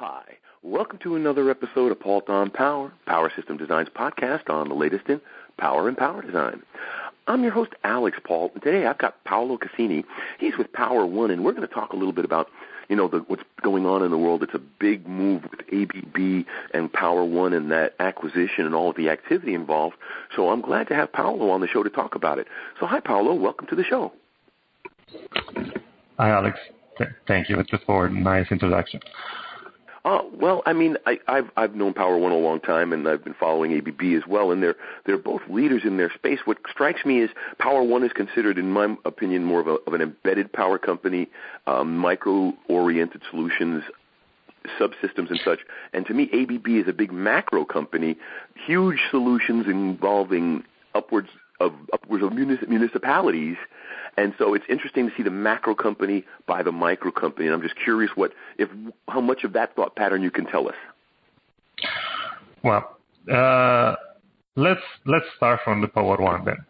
Hi, welcome to another episode of Paul Don Power, Power System Design's podcast on the latest in power and power design. I'm your host, Alex Paul, and today I've got Paolo Cassini. He's with Power One, and we're going to talk a little bit about, what's going on in the world. It's a big move with ABB and Power One and that acquisition and all of the activity involved. So I'm glad to have Paolo on the show to talk about it. So hi, Paolo. Welcome to the show. Hi, Alex. Thank you. It's just for a nice introduction. I've known Power One a long time, and I've been following ABB as well, and they're both leaders in their space. What strikes me is Power One is considered, in my opinion, more of an embedded power company, micro-oriented solutions, subsystems and such. And to me, ABB is a big macro company, huge solutions involving upwards of municipalities. And so it's interesting to see the macro company by the micro company. And I'm just curious how much of that thought pattern you can tell us. Well, let's start from the Power One then.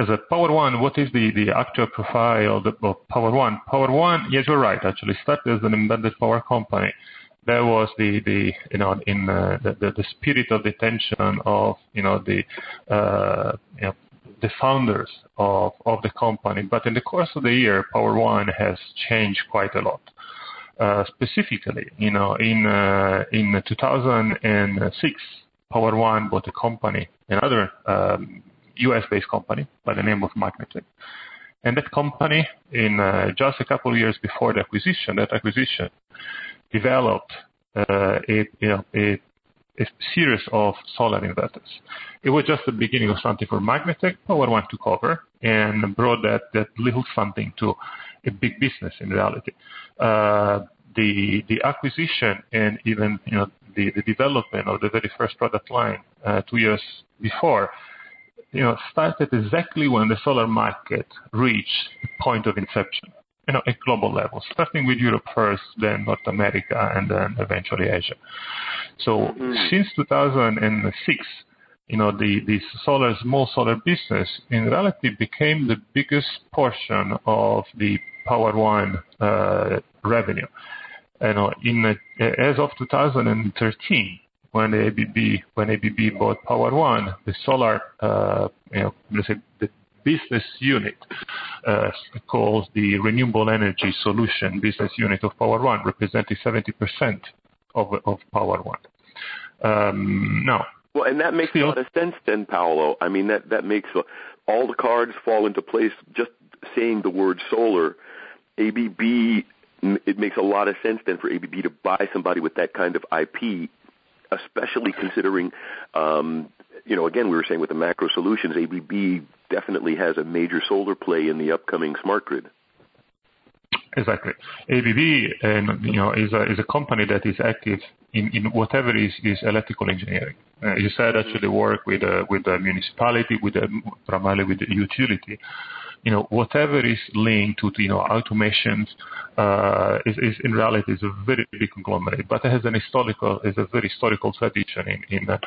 As a Power One, what is the actual profile of Power One? Power One, yes, you're right. Actually, started as an embedded power company. That was the spirit of the tension of the founders of the company. But in the course of the year, Power One has changed quite a lot. Specifically, in 2006, Power One bought a company, another U.S.-based company by the name of Magnetek. And that company, in just a couple of years before the acquisition, developed a series of solar inverters. It was just the beginning of something for Magnetek. Power One took over and brought that little something to a big business in reality. The acquisition and even the development of the very first product line 2 years before started exactly when the solar market reached the point of inception. At global level, starting with Europe first, then North America, and then eventually Asia. So since 2006, the small solar business in reality became the biggest portion of the Power One revenue. As of 2013, when ABB bought Power One, the solar, the business unit called the Renewable Energy Solution business unit of Power One, representing 70% of Power One. And that makes a lot of sense then, Paolo. I mean, that makes all the cards fall into place. Just saying the word solar, ABB, it makes a lot of sense then for ABB to buy somebody with that kind of IP, especially considering, again, we were saying with the macro solutions, ABB definitely has a major solar play in the upcoming smart grid. Exactly. ABB is a company that is active in whatever is electrical engineering. You said actually work with the municipality, primarily with the utility. Whatever is linked to automations is in reality is a very big conglomerate, but it has a very historical tradition in the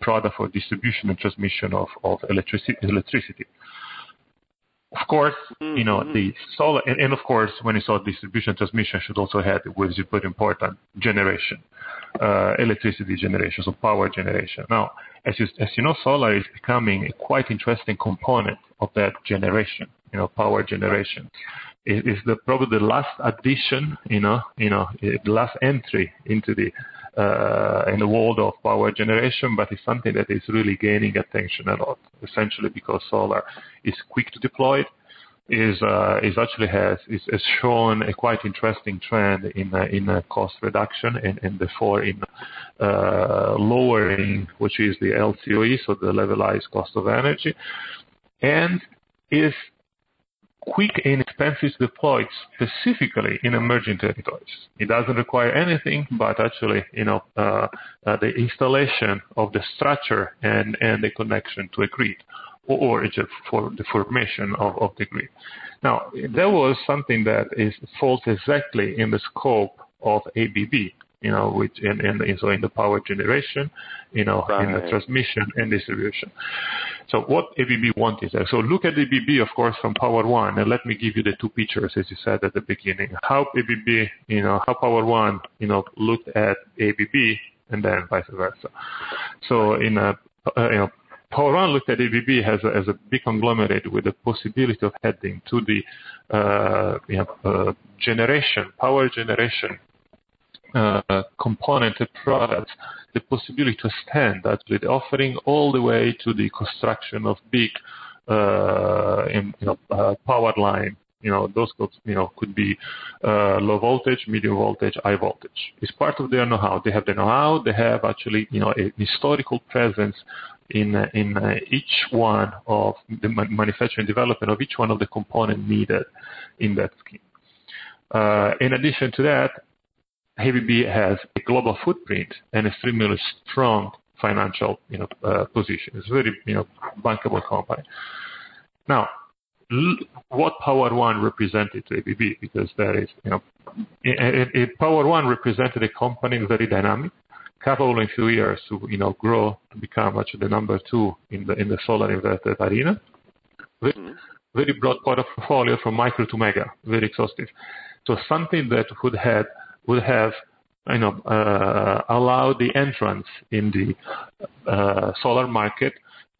product for distribution and transmission of electricity. Of course, the solar, and of course, when you saw distribution transmission, should also have, which is very important, generation, electricity generation, so power generation. Now, as you know, solar is becoming a quite interesting component of that generation, power generation. It is probably the last addition, the last entry into the in the world of power generation, but it's something that is really gaining attention a lot, essentially because solar is quick to deploy, has shown a quite interesting trend in cost reduction and therefore in lowering, which is the LCOE, so the levelized cost of energy, and is quick and expensive to deploy specifically in emerging territories. It doesn't require anything, but actually, the installation of the structure and the connection to a grid, or for the formation of the grid. Now, that was something that falls exactly in the scope of ABB which in the power generation, in the transmission and distribution. So what ABB want is there. So look at ABB, of course, from Power One, and let me give you the two pictures, as you said at the beginning. How ABB, how Power One, looked at ABB, and then vice versa. So in Power One looked at ABB as a big conglomerate with the possibility of heading to the power generation. Component products, the possibility to extend actually the offering all the way to the construction of big power line. Those could be low voltage, medium voltage, high voltage. It's part of their know-how. They have the know-how. They have actually a historical presence in each one of the manufacturing development of each one of the component needed in that scheme. In addition to that, ABB has a global footprint and extremely strong financial, position. It's a very, bankable company. Now, what Power One represented to ABB, because there is, Power One represented a company very dynamic, capable in a few years to, grow to become actually the number two in the solar inverter arena. Very broad product portfolio from micro to mega, very exhaustive. So something that would have allowed the entrance in the solar market,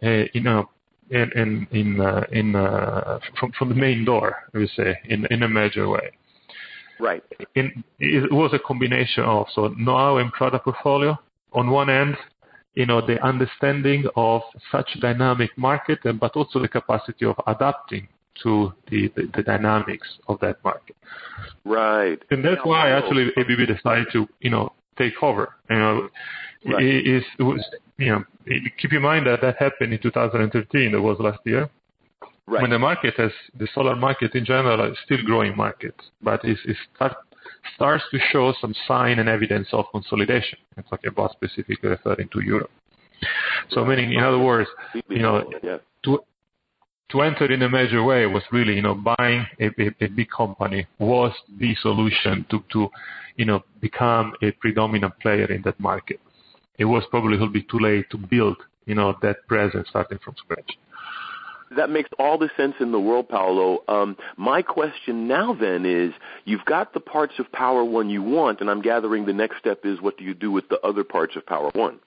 from the main door, we say, in a major way. Right. It was a combination of know-how and product portfolio. On one end, the understanding of such dynamic market, but also the capacity of adapting to the dynamics of that market. Right. And that's why actually ABB decided to, take over. Right. Keep in mind that happened in 2013, that was last year. Right. When the solar market in general is still growing market, but it starts to show some sign and evidence of consolidation. I'm talking about specifically referring to Europe. So meaning, in other words, to enter in a major way was really, buying a big company was the solution to become a predominant player in that market. It was probably a little bit too late to build, that presence starting from scratch. That makes all the sense in the world, Paolo. My question now then is, you've got the parts of Power One you want, and I'm gathering the next step is, what do you do with the other parts of Power One?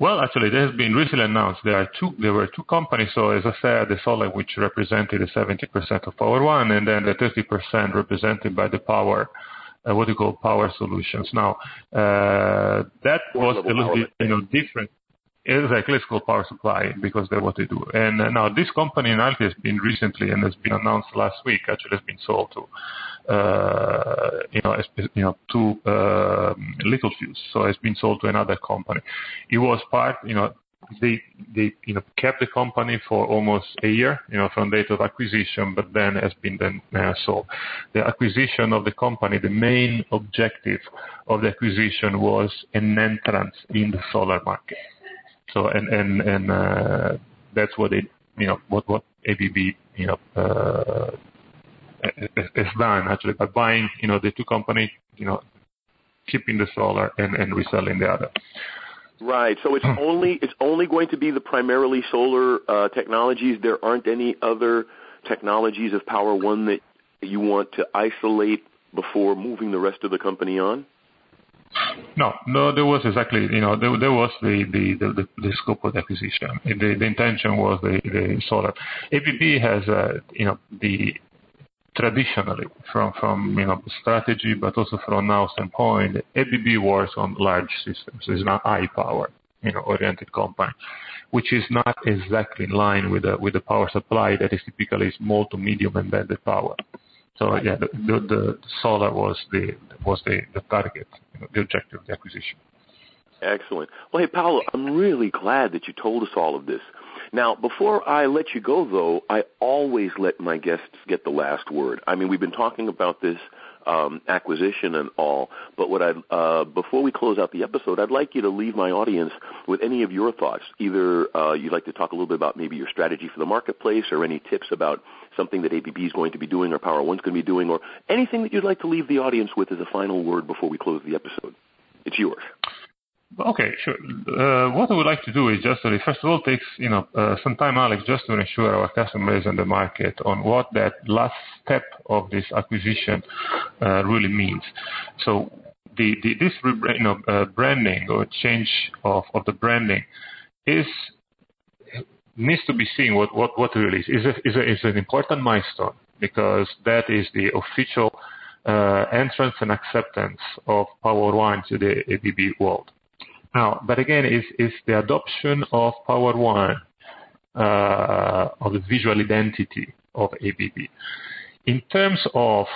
Well, actually, there has been recently announced there were two companies. So, as I said, the solar, which represented the 70% of Power One, and then the 30% represented by the power, what you call power solutions. Now, that was a little bit, different. Exactly, let's call power supply, because that's what they do. And now this company in reality has been recently, and has been announced last week, actually has been sold to, to Littlefuse. So it's been sold to another company. It was part, they kept the company for almost a year, from date of acquisition, but then has been sold. The acquisition of the company, the main objective of the acquisition was an entrance in the solar market. So that's what what ABB has done actually by buying the two companies, keeping the solar and reselling the other. Right. So it's only going to be the primarily solar technologies. There aren't any other technologies of Power One that you want to isolate before moving the rest of the company on. No, there was exactly, there was the scope of the acquisition. The intention was the solar. ABB has, the traditionally from strategy, but also from now standpoint, ABB works on large systems. It's not high power, oriented company, which is not exactly in line with the power supply that is typically small to medium embedded power. So yeah, the solar was the target, the objective of the acquisition. Excellent. Well, hey, Paolo, I'm really glad that you told us all of this. Now, before I let you go, though, I always let my guests get the last word. I mean, we've been talking about this acquisition and all. But what before we close out the episode, I'd like you to leave my audience with any of your thoughts. Either you'd like to talk a little bit about maybe your strategy for the marketplace, or any tips about something that ABB is going to be doing or Power One's going to be doing, or anything that you'd like to leave the audience with as a final word before we close the episode. It's yours. Okay, sure. What I would like to do is just really, first of all, takes some time, Alex, just to ensure our customers and the market on what that last step of this acquisition really means. So this branding or change of the branding needs to be seen what really is an important milestone, because that is the official entrance and acceptance of Power One to the ABB world. Now, but again, it's the adoption of Power One, of the visual identity of ABB. In terms of,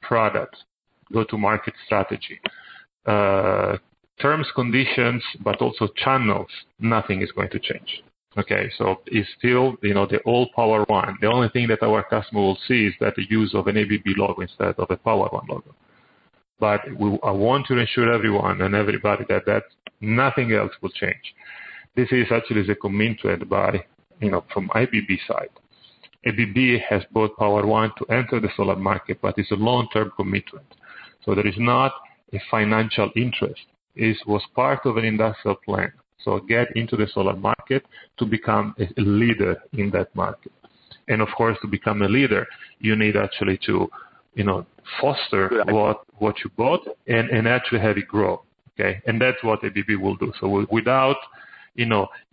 product, go-to-market strategy, terms, conditions, but also channels, nothing is going to change. Okay, so it's still, the old Power One. The only thing that our customer will see is that the use of an ABB logo instead of a Power One logo. But I want to assure everyone and everybody that nothing else will change. This is actually a commitment by, from ABB side. ABB has bought Power One to enter the solar market, but it's a long-term commitment. So there is not a financial interest. It was part of an industrial plan. So get into the solar market to become a leader in that market. And of course, to become a leader, you need actually to foster what you bought and actually have it grow. Okay, and that's what ABB will do. So without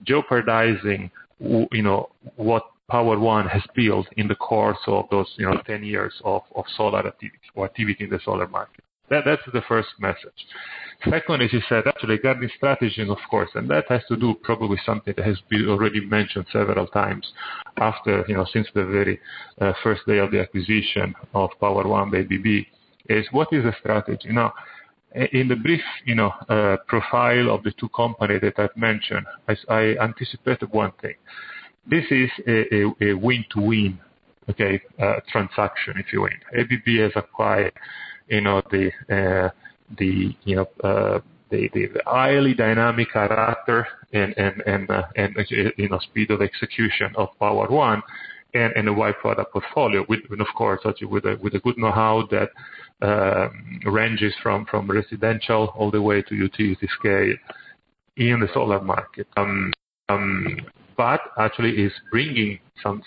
jeopardizing what Power One has built in the course of those 10 years of solar activity or activity in the solar market. That's the first message. Second, as you said, actually regarding strategy, of course, and that has to do probably with something that has been already mentioned several times after, since the very first day of the acquisition of Power One by ABB, is what is the strategy? Now, in the brief, profile of the two companies that I've mentioned, I anticipated one thing. This is a win-to-win, transaction, if you will. ABB has acquired the highly dynamic character and speed of execution of Power One, and a wide product portfolio, and of course with a good know-how that ranges from residential all the way to utility scale in the solar market. But actually is bringing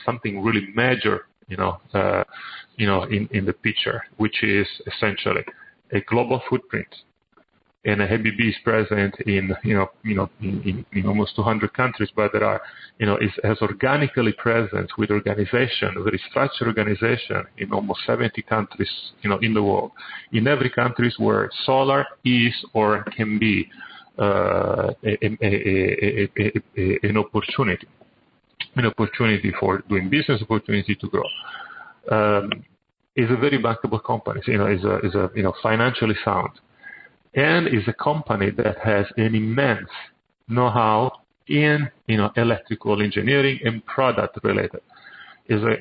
something really major. In the picture, which is essentially a global footprint, and ABB is present in almost 200 countries. But there are, it has organically present with very structured organization in almost 70 countries, in the world, in every countries where solar is or can be an opportunity. An opportunity for doing business, opportunity to grow. It's a very bankable company. It's financially sound, and is a company that has an immense know-how in electrical engineering and product related. Is a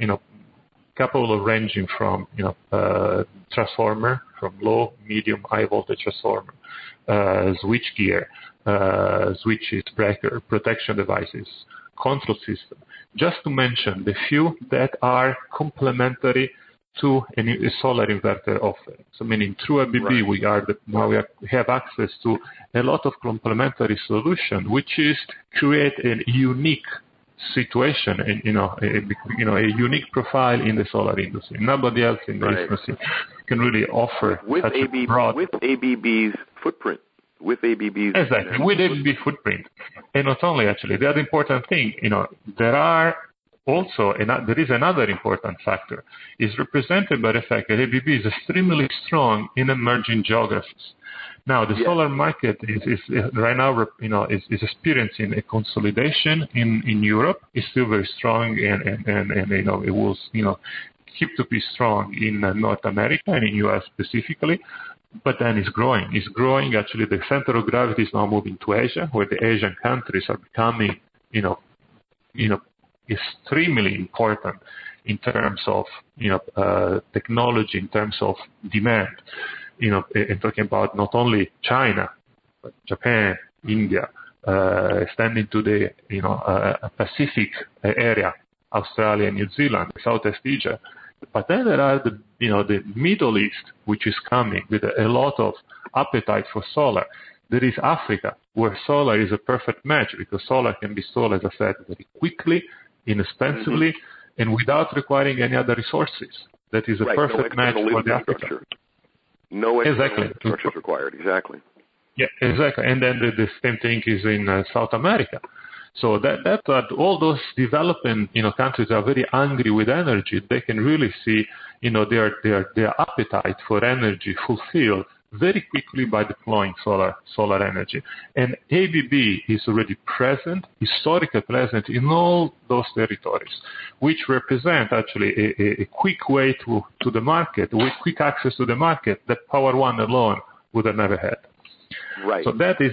couple of ranging from transformer, from low, medium, high voltage transformer, switch gear, switches, breaker, protection devices, control system, just to mention the few that are complementary to a solar inverter offering. So meaning through ABB, right, we have access to a lot of complementary solution, which is create a unique situation and a unique profile in the solar industry. Nobody else in the industry can really offer with ABB's footprint. With ABB's with ABB footprint, and not only actually. The other important thing, there is another important factor, is represented by the fact that ABB is extremely strong in emerging geographies. Now, the solar market is right now, is experiencing a consolidation in Europe. It's still very strong, and it will keep to be strong in North America and in U.S. specifically. But then it's growing. It's growing. Actually, the center of gravity is now moving to Asia, where the Asian countries are becoming, extremely important in terms of technology, in terms of demand. And talking about not only China, but Japan, India, extending to the Pacific area, Australia, New Zealand, Southeast Asia. But then there are the Middle East, which is coming with a lot of appetite for solar. There is Africa, where solar is a perfect match, because solar can be sold, as I said, very quickly, inexpensively, and without requiring any other resources. That is a perfect match for the Africa. No external infrastructure is required. Exactly. Yeah, exactly. And then the same thing is in South America. So that all those developing countries are very hungry with energy. They can really see their appetite for energy fulfilled very quickly by deploying solar energy. And ABB is already present, historically present in all those territories, which represent actually a quick way to the market, with quick access to the market that Power One alone would have never had. Right. So that is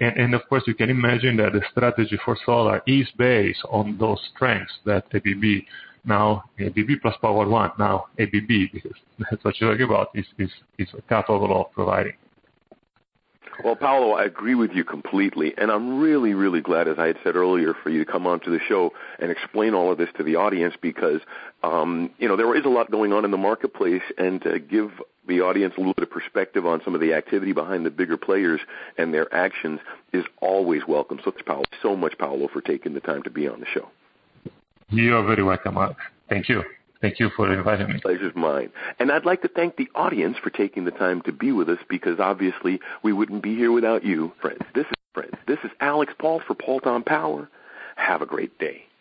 and of course you can imagine that the strategy for solar is based on those strengths that ABB plus Power One, now ABB, because that's what you're talking about, is capable of providing. Well, Paolo, I agree with you completely, and I'm really, really glad, as I had said earlier, for you to come onto the show and explain all of this to the audience, because there is a lot going on in the marketplace, and to give the audience a little bit of perspective on some of the activity behind the bigger players and their actions is always welcome. So thanks so much, Paolo, for taking the time to be on the show. You are very welcome, Mark. Thank you. Thank you for inviting me. Pleasure's mine. And I'd like to thank the audience for taking the time to be with us, because obviously we wouldn't be here without you, friends. This is Alex Paul for Paultown Power. Have a great day.